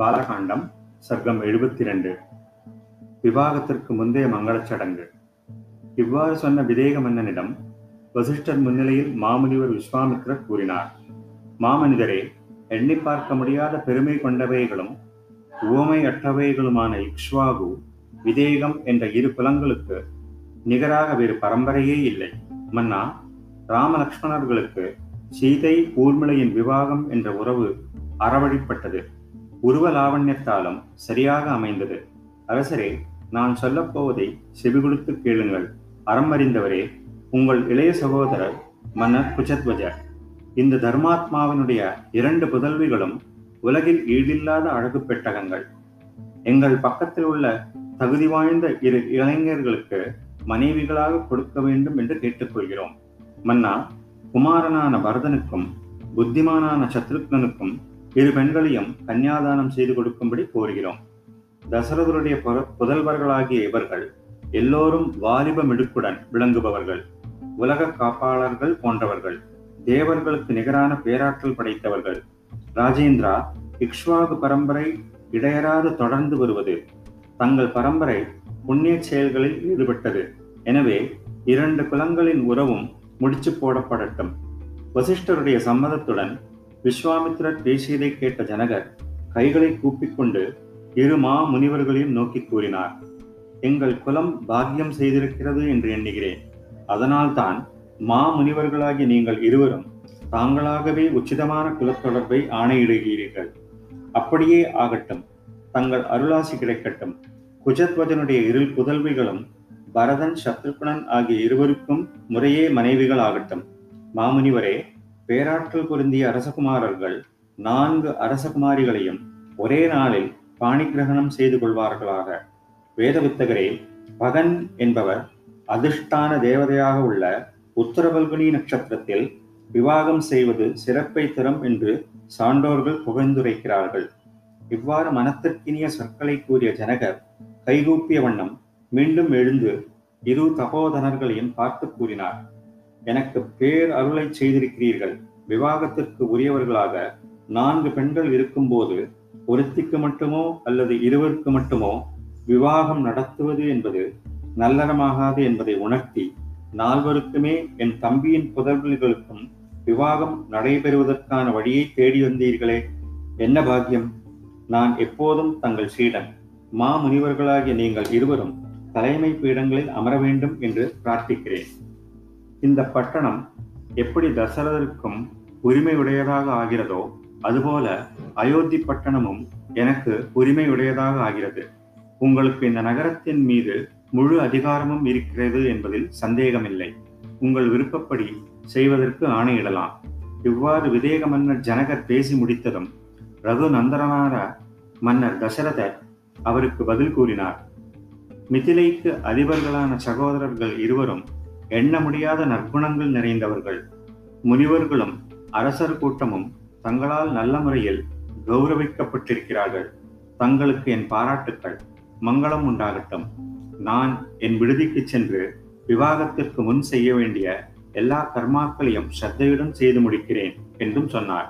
பாலகாண்டம் சர்க்கம் 72. விவாகத்திற்கு முந்தைய மங்களச் சடங்கு. இவ்வாறு சொன்ன விதேக மன்னனிடம் வசிஷ்டர் முன்னிலையில் மாமுனிவர் விஸ்வாமித்ரர் கூறினார்: மாமனிதரே, எண்ணி பார்க்க முடியாத பெருமை கொண்டவைகளும் உவமை அற்றவைகளுமான இக்ஷ்வாகு, விதேகம் என்ற இரு குலங்களுக்கு நிகராக வேறு பரம்பரையே இல்லை. மன்னா, ராமலக்ஷ்மணர்களுக்கு சீதை ஊர்மிளையின் விவாகம் என்ற உறவு அறவழிப்பட்டது, உருவ லாவண்யத்தாலும் சரியாக அமைந்தது. அரசரே, நான் சொல்லப்போவதை செவிகுடுத்து கேளுங்கள். அறமறிந்தவரே, உங்கள் இளைய சகோதரர் மன்னர் குஜத்வஜர் இந்த தர்மாத்மாவினுடைய 2 புதல்விகளும் உலகில் ஈடில்லாத அழகு பெட்டகங்கள். எங்கள் பக்கத்தில் உள்ள தகுதி வாய்ந்த இரு இளைஞர்களுக்கு மனைவிகளாக கொடுக்க வேண்டும் என்று கேட்டுக்கொள்கிறோம். மன்னா, குமாரனான பரதனுக்கும் புத்திமானான சத்ருக்னனுக்கும் 2 பெண்களையும் கன்னியாதானம் செய்து கொடுக்கும்படி கோருகிறோம். தசரதருடைய புதல்வர்களாகிய இவர்கள் எல்லோரும் வாலிப மிடுக்குடன் விளங்குபவர்கள், உலக காப்பாளர்கள் போன்றவர்கள், தேவர்களுக்கு நிகரான பேராற்றல் படைத்தவர்கள். ராஜேந்திரா, இக்ஷ்வாகு பரம்பரை இடையராது தொடர்ந்து வருவது. தங்கள் பரம்பரை புண்ணிய செயல்களில் ஈடுபட்டது. எனவே 2 குலங்களின் உறவும் முடிச்சு போடப்படட்டும். வசிஷ்டருடைய சம்மதத்துடன் விஸ்வாமித்ரர் பேசியதை கேட்ட ஜனகர் கைகளை கூப்பிக்கொண்டு இரு மா முனிவர்களையும் நோக்கி கூறினார்: எங்கள் குலம் பாக்கியம் செய்திருக்கிறது என்று எண்ணுகிறேன். அதனால்தான் மா முனிவர்களாகிய நீங்கள் இருவரும் தாங்களாகவே உச்சிதமான குலத்தொடர்பை ஆணையிடுகிறீர்கள். அப்படியே ஆகட்டும், தங்கள் அருளாசி கிடைக்கட்டும். குஜத்வஜனுடைய இரு புதல்விகளும் பரதன் சத்ருக்னன் ஆகிய இருவருக்கும் முறையே மனைவிகள் ஆகட்டும். மாமுனிவரே, பேராற்றல் பொருந்திய அரசகுமாரர்கள் 4 அரசகுமாரிகளையும் ஒரே நாளில் பாணிகிரகணம் செய்து கொள்வார்களாக. வேதவித்தகரே, பகன் என்பவர் அதிர்ஷ்டான தேவதையாக உள்ள உத்தரபல்குனி நட்சத்திரத்தில் விவாகம் செய்வது சிறப்பை தரும் என்று சான்றோர்கள் புகழ்ந்துரைக்கிறார்கள். இவ்வாறு மனத்திற்கினிய சொற்களை கூறிய ஜனகர் கைகூப்பிய வண்ணம் மீண்டும் எழுந்து இரு தபோதனர்களையும் பார்த்து கூறினார்: எனக்கு பேர் அருளை செய்திருக்கிறீர்கள். விவாகத்திற்கு உரியவர்களாக 4 பெண்கள் இருக்கும்போது ஒருத்திக்கு மட்டுமோ அல்லது 2க்கு மட்டுமோ விவாகம் நடத்துவது என்பது நல்லறமாகாது என்பதை உணர்த்தி 4வருக்குமே என் தம்பியின் புதல்வர்களுக்கும் விவாகம் நடைபெறுவதற்கான வழியை தேடி வந்தீர்களே, என்ன பாக்கியம்! நான் எப்போதும் தங்கள் சீடன். மா முனிவர்களாகிய நீங்கள் இருவரும் தலைமை பீடங்களில் அமர வேண்டும் என்று பிரார்த்திக்கிறேன். இந்த பட்டணம் எப்படி தசரதற்கும் உரிமையுடையதாக ஆகிறதோ அதுபோல அயோத்தி பட்டணமும் எனக்கு உரிமையுடையதாக ஆகிறது. உங்களுக்கு இந்த நகரத்தின் மீது முழு அதிகாரமும் இருக்கிறது என்பதில் சந்தேகமில்லை. உங்கள் விருப்பப்படி செய்வதற்கு ஆணையிடலாம். இவ்வாறு விதேக மன்னர் ஜனகர் பேசி முடித்ததும் ரகுநந்தனார மன்னர் தசரதர் அவருக்கு பதில் கூறினார்: மிதிலைக்கு அதிபர்களான சகோதரர்கள் இருவரும் எண்ண முடியாத நற்குணங்கள் நிறைந்தவர்கள். முனிவர்களும் அரசர் கூட்டமும் தங்களால் நல்ல முறையில் கௌரவிக்கப்பட்டிருக்கிறார்கள். தங்களுக்கு என் பாராட்டுக்கள். மங்களம் உண்டாகட்டும். நான் என் விடுதிக்கு சென்று விவாகத்திற்கு முன் செய்ய வேண்டிய எல்லா கர்மாக்களையும் ஸ்ரத்தையுடன் செய்து முடிக்கிறேன் என்றும் சொன்னார்.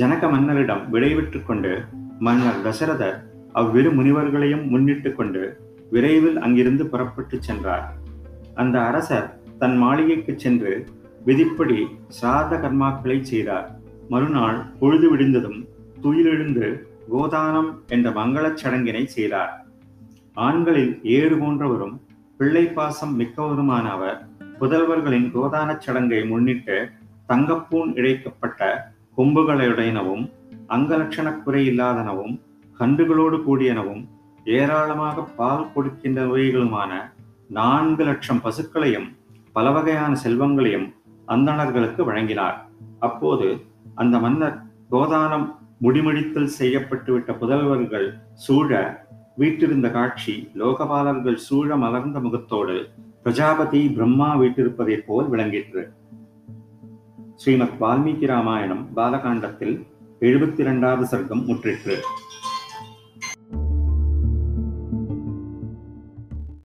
ஜனக மன்னரிடம் விடைபெற்று கொண்டு மன்னர் தசரதர் அவ்விரு முனிவர்களையும் முன்னிட்டு கொண்டு விரைவில் அங்கிருந்து புறப்பட்டு சென்றார். அந்த அரசர் தன் மாளிகைக்கு சென்று விதிப்படி சிராத்த கர்மாக்களை செய்தார். மறுநாள் பொழுது விடிந்ததும் துயிலெழுந்து கோதானம் என்ற மங்களச் சடங்கினை செய்தார். ஆண்களில் 7 போன்றவரும் பிள்ளை பாசம் மிக்கவருமான அவர் புதல்வர்களின் கோதானச் சடங்கை முன்னிட்டு தங்கப்பூன் இழைக்கப்பட்ட கொம்புகளையுடையனவும் அங்கலட்சணக்குறை இல்லாதனவும் கன்றுகளோடு கூடியனவும் ஏராளமாக பால் கொடுக்கின்ற வகைகளுமான 4 லட்சம் பசுக்களையும் பல வகையான செல்வங்களையும் அந்தணர்களுக்கு வழங்கினார். அப்போது அந்த மன்னர் கோதானம் முடிமடித்தல் செய்யப்பட்டுவிட்ட புதல்வர்கள் சூழ வீட்டிருந்த காட்சி லோகபாலர்கள் சூழ மலர்ந்த முகத்தோடு பிரஜாபதி பிரம்மா வீட்டிருப்பதைப் போல் விளங்கிற்று. ஸ்ரீமத் வால்மீகி ராமாயணம் பாலகாண்டத்தில் 72வது சர்க்கம் முற்றிற்று.